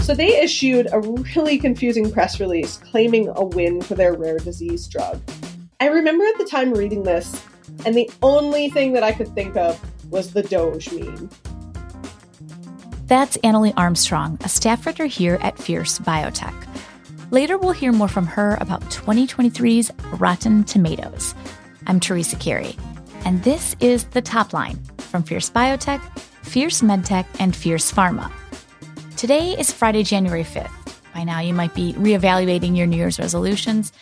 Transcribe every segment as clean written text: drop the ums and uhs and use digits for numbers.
So they issued a really confusing press release claiming a win for their rare disease drug. I remember at the time reading this, and the only thing that I could think of was the Doge meme. That's Annalee Armstrong, a staff writer here at Fierce Biotech. Later, we'll hear more from her about 2023's Rotten Tomatoes. I'm Teresa Carey, and this is The Top Line from Fierce Biotech, Fierce Medtech, and Fierce Pharma. Today is Friday, January 5th. By now, you might be reevaluating your New Year's resolutions.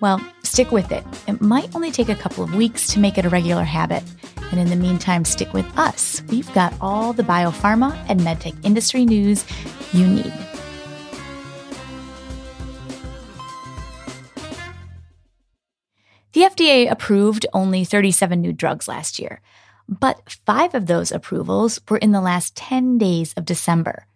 Well, stick with it. It might only take a couple of weeks to make it a regular habit. And in the meantime, stick with us. We've got all the biopharma and medtech industry news you need. The FDA approved only 37 new drugs last year, but 5 of those approvals were in the last 10 days of December.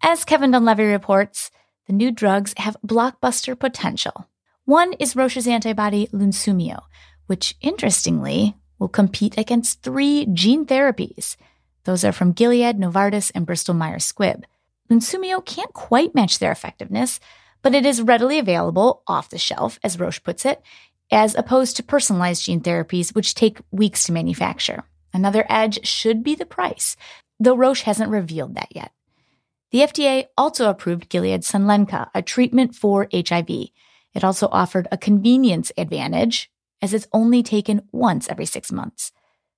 As Kevin Dunleavy reports, the new drugs have blockbuster potential. One is Roche's antibody Lunsumio, which, interestingly, will compete against 3 gene therapies. Those are from Gilead, Novartis, and Bristol-Myers Squibb. Lunsumio can't quite match their effectiveness, but it is readily available off the shelf, as Roche puts it, as opposed to personalized gene therapies, which take weeks to manufacture. Another edge should be the price, though Roche hasn't revealed that yet. The FDA also approved Gilead's Sunlenca, a treatment for HIV. It also offered a convenience advantage, as it's only taken once every 6 months.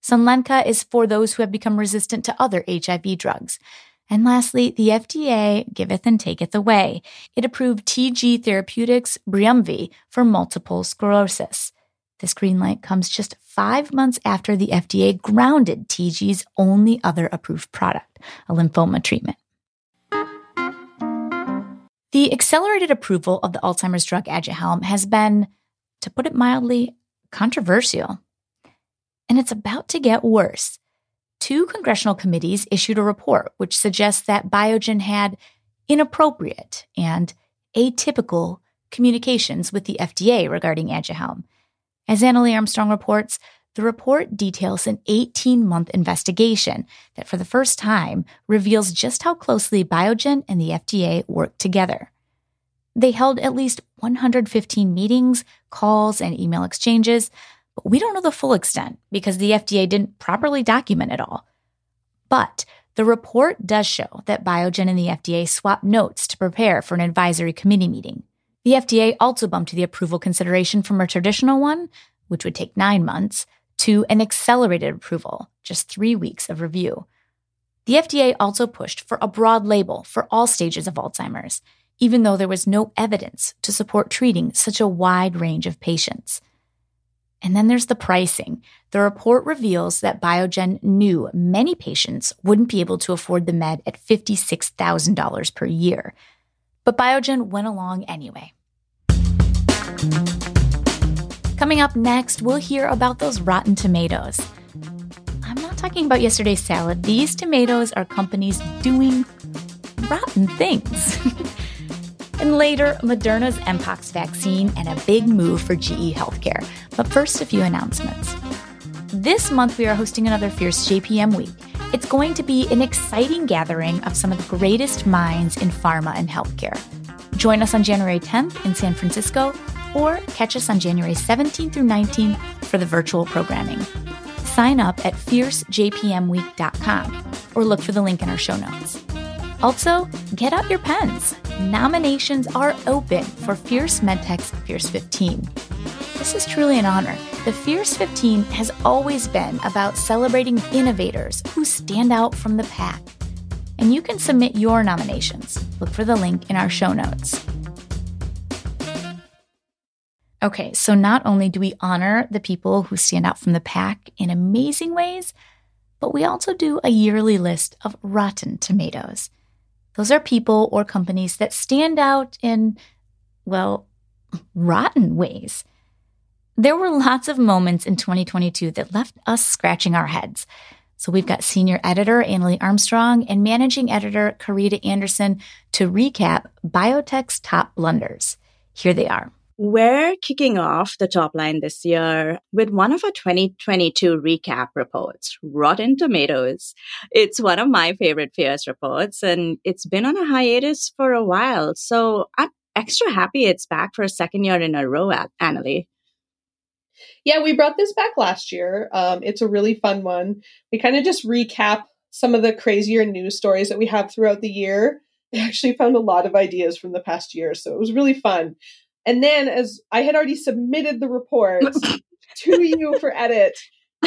Sunlenca is for those who have become resistant to other HIV drugs. And lastly, the FDA giveth and taketh away. It approved TG Therapeutics Briumvi for multiple sclerosis. This green light comes just 5 months after the FDA grounded TG's only other approved product, a lymphoma treatment. The accelerated approval of the Alzheimer's drug Aduhelm has been, to put it mildly, controversial. And it's about to get worse. 2 congressional committees issued a report which suggests that Biogen had inappropriate and atypical communications with the FDA regarding Aduhelm. As Annalee Armstrong reports, the report details an 18-month investigation that for the first time reveals just how closely Biogen and the FDA worked together. They held at least 115 meetings, calls, and email exchanges, but we don't know the full extent because the FDA didn't properly document it all. But the report does show that Biogen and the FDA swapped notes to prepare for an advisory committee meeting. The FDA also bumped the approval consideration from a traditional one, which would take 9 months, to an accelerated approval, just 3 weeks of review. The FDA also pushed for a broad label for all stages of Alzheimer's, even though there was no evidence to support treating such a wide range of patients. And then there's the pricing. The report reveals that Biogen knew many patients wouldn't be able to afford the med at $56,000 per year. But Biogen went along anyway. Coming up next, we'll hear about those rotten tomatoes. I'm not talking about yesterday's salad. These tomatoes are companies doing rotten things. And later, Moderna's mpox vaccine and a big move for GE HealthCare. But first, a few announcements. This month, we are hosting another Fierce JPM Week. It's going to be an exciting gathering of some of the greatest minds in pharma and healthcare. Join us on January 10th in San Francisco, or catch us on January 17th through 19th for the virtual programming. Sign up at FierceJPMWeek.com or look for the link in our show notes. Also, get out your pens. Nominations are open for Fierce Medtech's Fierce 15. This is truly an honor. The Fierce 15 has always been about celebrating innovators who stand out from the pack. And you can submit your nominations. Look for the link in our show notes. Okay, so not only do we honor the people who stand out from the pack in amazing ways, but we also do a yearly list of rotten tomatoes. Those are people or companies that stand out in, well, rotten ways. There were lots of moments in 2022 that left us scratching our heads. So we've got senior editor Annalee Armstrong and managing editor Carita Anderson to recap biotech's top blunders. Here they are. We're kicking off the top line this year with one of our 2022 recap reports, Rotten Tomatoes. It's one of my favorite Fierce reports, and it's been on a hiatus for a while. So I'm extra happy it's back for a second year in a row, Annalee. Yeah, we brought this back last year. It's a really fun one. We kind of just recap some of the crazier news stories that we have throughout the year. We actually found a lot of ideas from the past year, so it was really fun. And then, as I had already submitted the report to you for edit,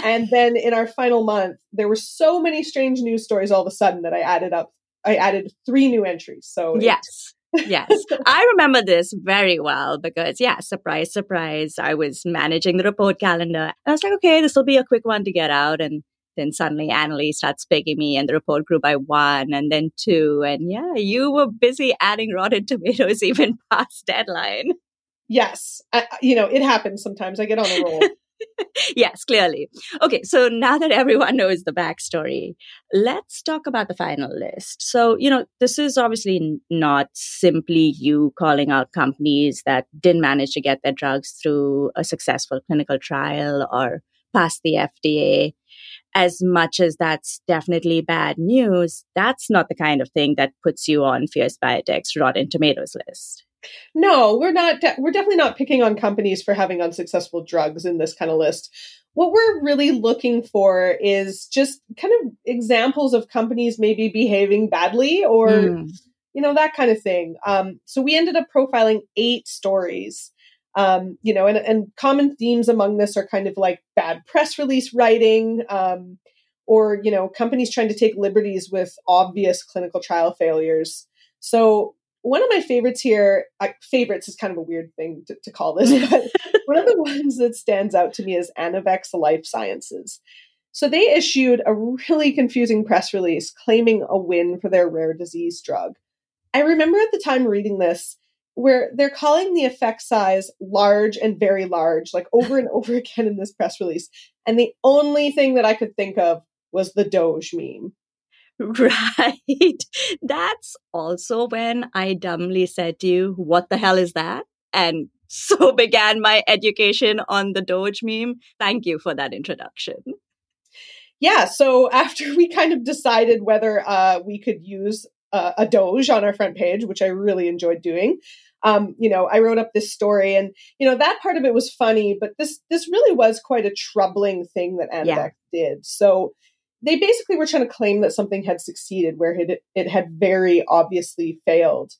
and then in our final month, there were so many strange news stories all of a sudden that I added 3 new entries. So yes, I remember this very well because, yeah, surprise, surprise, I was managing the report calendar. And I was like, okay, this will be a quick one to get out. And then suddenly Annalee starts begging me and the report grew by 1 and then 2. And yeah, you were busy adding Rotten Tomatoes even past deadline. Yes. It happens sometimes. I get on a roll. Yes, clearly. Okay. So now that everyone knows the backstory, let's talk about the final list. So, this is obviously not simply you calling out companies that didn't manage to get their drugs through a successful clinical trial or past the FDA. As much as that's definitely bad news, that's not the kind of thing that puts you on Fierce Biotech's Rotten Tomatoes list. No, we're not. We're definitely not picking on companies for having unsuccessful drugs in this kind of list. What we're really looking for is just kind of examples of companies maybe behaving badly or, that kind of thing. So we ended up profiling 8 stories. And common themes among this are kind of like bad press release writing, or companies trying to take liberties with obvious clinical trial failures. So one of my favorites here, favorites is kind of a weird thing to call this, but one of the ones that stands out to me is Anavex Life Sciences. So they issued a really confusing press release claiming a win for their rare disease drug. I remember at the time reading this, where they're calling the effect size large and very large, like over and over again in this press release. And the only thing that I could think of was the Doge meme. Right. That's also when I dumbly said to you, what the hell is that? And so began my education on the Doge meme. Thank you for that introduction. Yeah. So after we kind of decided whether we could use a Doge on our front page, which I really enjoyed doing. I wrote up this story and, that part of it was funny, but this really was quite a troubling thing that Anavex did. So they basically were trying to claim that something had succeeded where it had very obviously failed.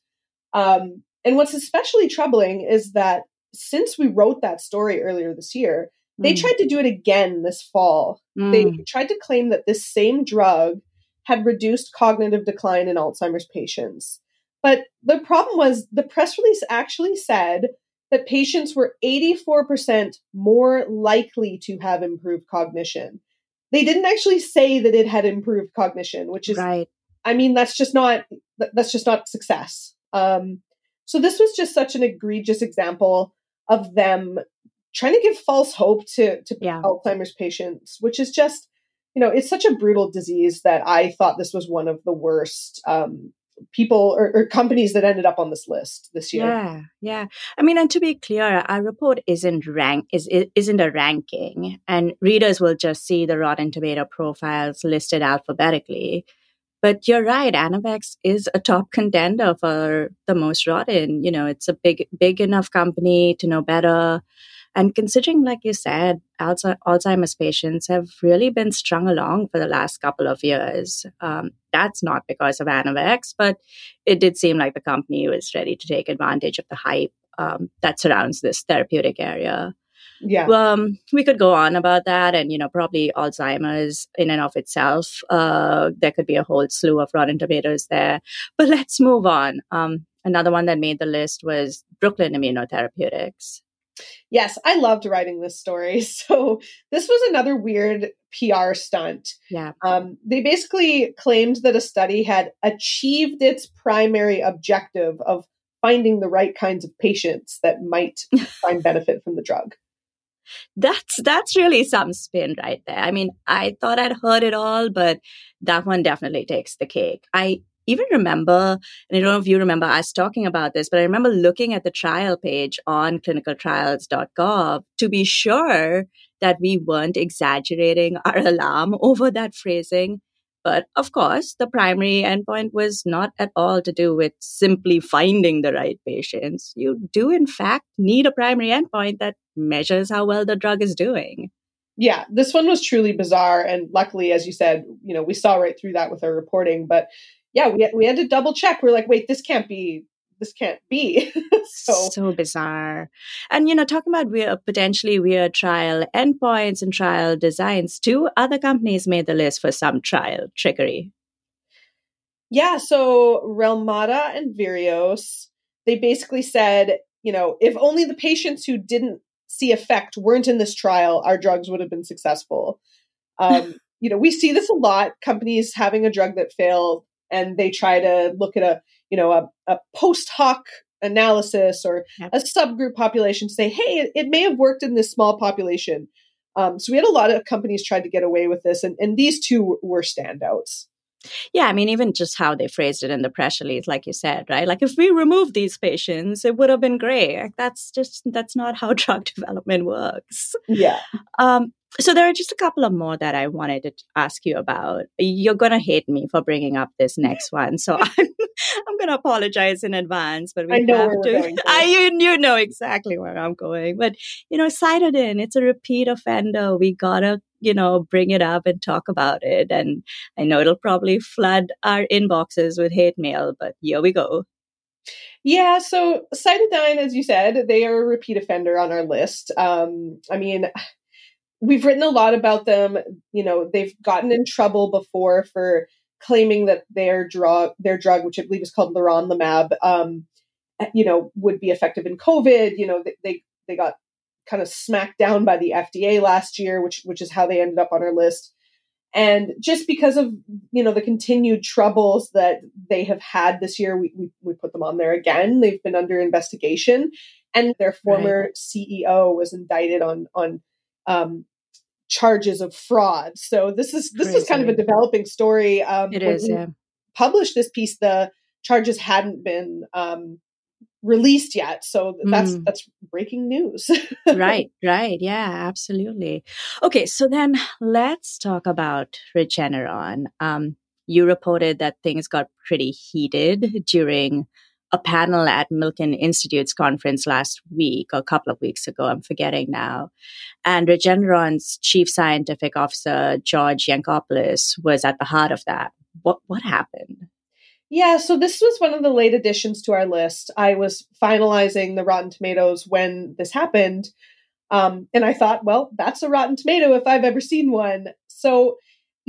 And what's especially troubling is that since we wrote that story earlier this year, they tried to do it again this fall. They tried to claim that this same drug had reduced cognitive decline in Alzheimer's patients. But the problem was the press release actually said that patients were 84% more likely to have improved cognition. They didn't actually say that it had improved cognition, which is, right. I mean, that's just not success. So this was just such an egregious example of them trying to give false hope to Alzheimer's patients, which is just, it's such a brutal disease that I thought this was one of the worst people or companies that ended up on this list this year. Yeah. I mean, and to be clear, our report isn't a ranking, and readers will just see the Rotten Tomato profiles listed alphabetically. But you're right, Anavex is a top contender for the most rotten. It's a big enough company to know better. And considering, like you said, Alzheimer's patients have really been strung along for the last couple of years. That's not because of Anavex, but it did seem like the company was ready to take advantage of the hype that surrounds this therapeutic area. Yeah, we could go on about that. And, probably Alzheimer's in and of itself, there could be a whole slew of Rotten Tomatoes there. But let's move on. Another one that made the list was Brooklyn Immunotherapeutics. Yes, I loved writing this story. So this was another weird PR stunt. Yeah. They basically claimed that a study had achieved its primary objective of finding the right kinds of patients that might find benefit from the drug. That's really some spin right there. I mean, I thought I'd heard it all, but that one definitely takes the cake. I even remember, and I don't know if you remember us talking about this, but I remember looking at the trial page on clinicaltrials.gov to be sure that we weren't exaggerating our alarm over that phrasing. But of course, the primary endpoint was not at all to do with simply finding the right patients. You do, in fact, need a primary endpoint that measures how well the drug is doing. Yeah, this one was truly bizarre. And luckily, as you said, you know, we saw right through that with our reporting. But yeah, we had to double check. We're like, wait, this can't be. so bizarre. And, you know, talking about potentially weird trial endpoints and trial designs, two other companies made the list for some trial trickery. Yeah. So Relmada and Virios, they basically said, you know, if only the patients who didn't see effect weren't in this trial, our drugs would have been successful. You know, we see this a lot, companies having a drug that failed, and they try to look at a post hoc analysis or a subgroup population to say, hey, it may have worked in this small population. So we had a lot of companies try to get away with this. And these two were standouts. Yeah, I mean, even just how they phrased it in the press release, like you said, right? Like, if we removed these patients, it would have been great. Like, that's not how drug development works. Yeah. So there are just a couple of more that I wanted to ask you about. You're going to hate me for bringing up this next one, so I'm going to apologize in advance. But you know exactly where I'm going. But, you know, Cytidine, it's a repeat offender. We got to, you know, bring it up and talk about it. And I know it'll probably flood our inboxes with hate mail, but here we go. Yeah, so Cytidine, as you said, they are a repeat offender on our list. I mean, we've written a lot about them. You know, they've gotten in trouble before for claiming that their drug, which I believe is called Leronlimab, you know, would be effective in COVID. You know, they got kind of smacked down by the FDA last year, which is how they ended up on our list. And just because of, you know, the continued troubles that they have had this year, we put them on there again. They've been under investigation, and their former CEO was indicted on charges of fraud. So this is kind of a developing story. When we published this piece, the charges hadn't been released yet. So that's breaking news. Right. Yeah, absolutely. Okay. So then let's talk about Regeneron. You reported that things got pretty heated during a panel at Milken Institute's conference last week, or a couple of weeks ago, I'm forgetting now. And Regeneron's chief scientific officer, George Yankopoulos, was at the heart of that. What happened? Yeah, so this was one of the late additions to our list. I was finalizing the Rotten Tomatoes when this happened. And I thought, well, that's a Rotten Tomato if I've ever seen one. So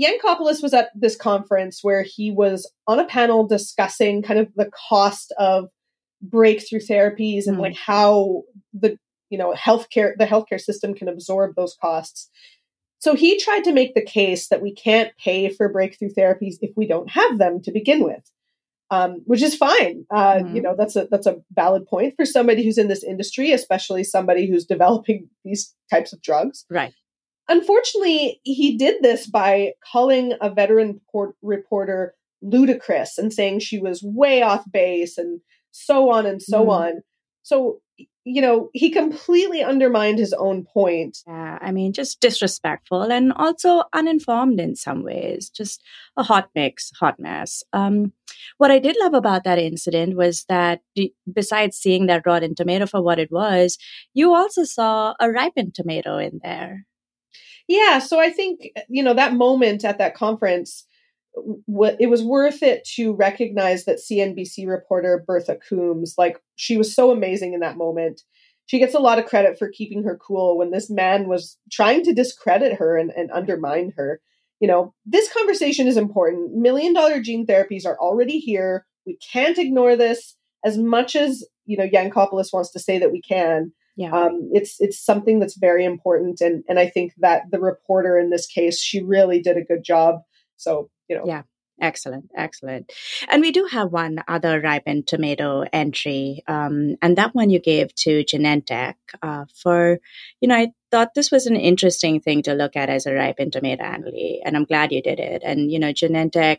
Yankopoulos was at this conference where he was on a panel discussing kind of the cost of breakthrough therapies and like how the healthcare system can absorb those costs. So he tried to make the case that we can't pay for breakthrough therapies if we don't have them to begin with, which is fine. You know, that's a valid point for somebody who's in this industry, especially somebody who's developing these types of drugs. Right. Unfortunately, he did this by calling a veteran reporter ludicrous and saying she was way off base and so on and so on. So, you know, he completely undermined his own point. Yeah, I mean, just disrespectful and also uninformed in some ways. Just a hot mess. What I did love about that incident was that besides seeing that rotten tomato for what it was, you also saw a ripened tomato in there. Yeah. So I think, you know, that moment at that conference, it was worth it to recognize that CNBC reporter Bertha Coombs, like, she was so amazing in that moment. She gets a lot of credit for keeping her cool when this man was trying to discredit her and undermine her. You know, this conversation is important. $1 million gene therapies are already here. We can't ignore this as much as, you know, Yankopoulos wants to say that we can. Yeah. It's something that's very important. And I think that the reporter in this case, she really did a good job. So, you know. Yeah. Excellent. And we do have one other ripened tomato entry. And that one you gave to Genentech for, you know, I thought this was an interesting thing to look at as a ripened tomato, Annalee, and I'm glad you did it. And, you know, Genentech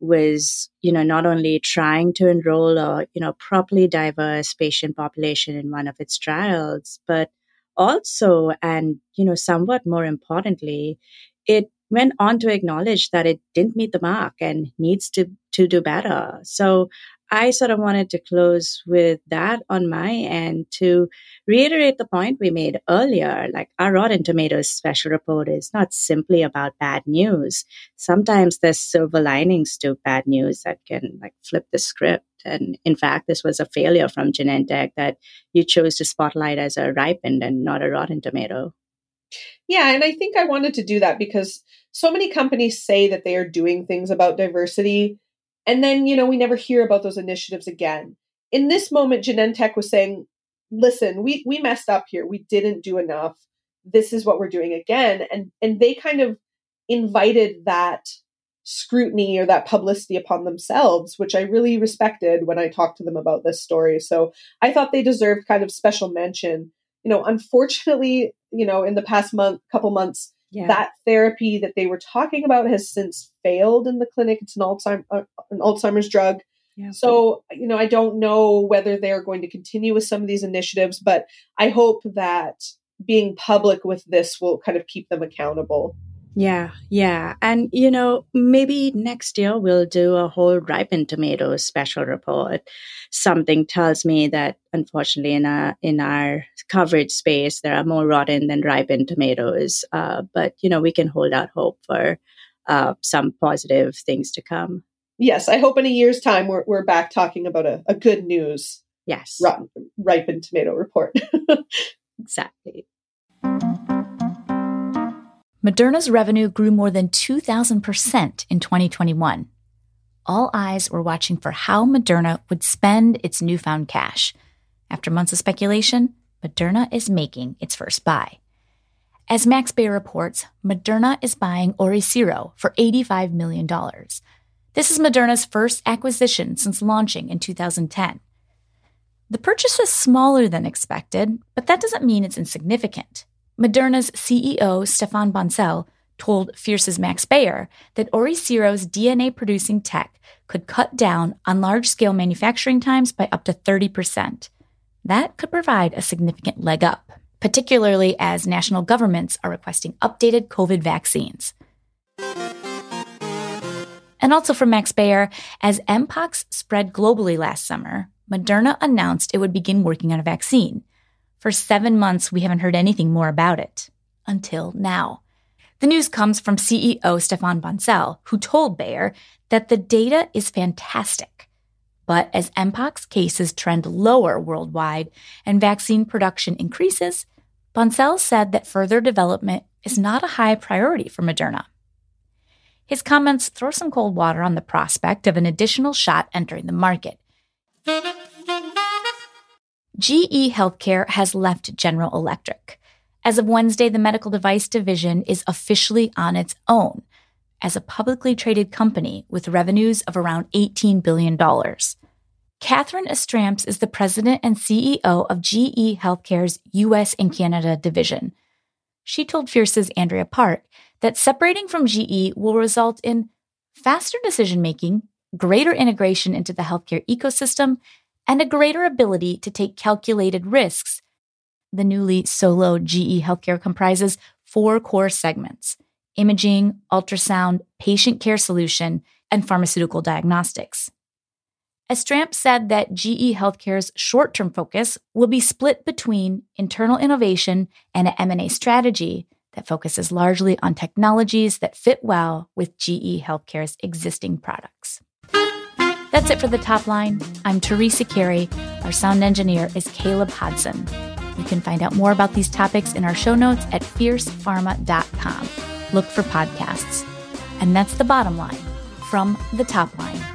was, you know, not only trying to enroll a, you know, properly diverse patient population in one of its trials, but also, and, you know, somewhat more importantly, it went on to acknowledge that it didn't meet the mark and needs to do better. So I sort of wanted to close with that on my end to reiterate the point we made earlier. Like, our Rotten Tomatoes special report is not simply about bad news. Sometimes there's silver linings to bad news that can like flip the script. And in fact, this was a failure from Genentech that you chose to spotlight as a ripened and not a rotten tomato. Yeah, and I think I wanted to do that because so many companies say that they are doing things about diversity, and then, you know, we never hear about those initiatives again. In this moment, Genentech was saying, listen, we messed up here. We didn't do enough. This is what we're doing again. And they kind of invited that scrutiny or that publicity upon themselves, which I really respected when I talked to them about this story. So I thought they deserved kind of special mention. You know, unfortunately, you know, in the past couple months, that therapy that they were talking about has since failed in the clinic. It's an Alzheimer's drug. Yeah. So, you know, I don't know whether they're going to continue with some of these initiatives, but I hope that being public with this will kind of keep them accountable. Yeah. And, you know, maybe next year we'll do a whole ripened tomato special report. Something tells me that, unfortunately, in our coverage space, there are more rotten than ripened tomatoes. But, you know, we can hold out hope for some positive things to come. Yes. I hope in a year's time we're back talking about a good news. Yes. Ripened tomato report. Exactly. Moderna's revenue grew more than 2,000% in 2021. All eyes were watching for how Moderna would spend its newfound cash. After months of speculation, Moderna is making its first buy. As Max Baer reports, Moderna is buying Oricero for $85 million. This is Moderna's first acquisition since launching in 2010. The purchase is smaller than expected, but that doesn't mean it's insignificant. Moderna's CEO, Stéphane Bancel, told Fierce's Max Baer that Oricero's DNA-producing tech could cut down on large-scale manufacturing times by up to 30%. That could provide a significant leg up, particularly as national governments are requesting updated COVID vaccines. And also from Max Baer, as mpox spread globally last summer, Moderna announced it would begin working on a vaccine. For 7 months, we haven't heard anything more about it. Until now. The news comes from CEO Stéphane Bancel, who told Bayer that the data is fantastic. But as mpox cases trend lower worldwide and vaccine production increases, Bancel said that further development is not a high priority for Moderna. His comments throw some cold water on the prospect of an additional shot entering the market. GE HealthCare has left General Electric. As of Wednesday, the medical device division is officially on its own as a publicly traded company with revenues of around $18 billion. Katherine Astramps is the president and CEO of GE HealthCare's U.S. and Canada division. She told Fierce's Andrea Park that separating from GE will result in faster decision-making, greater integration into the healthcare ecosystem, and a greater ability to take calculated risks. The newly solo GE HealthCare comprises 4 core segments: imaging, ultrasound, patient care solution, and pharmaceutical diagnostics. Astramp said that GE HealthCare's short-term focus will be split between internal innovation and an M&A strategy that focuses largely on technologies that fit well with GE HealthCare's existing products. That's it for The Top Line. I'm Teresa Carey. Our sound engineer is Caleb Hodson. You can find out more about these topics in our show notes at fiercepharma.com. Look for podcasts. And that's the bottom line from The Top Line.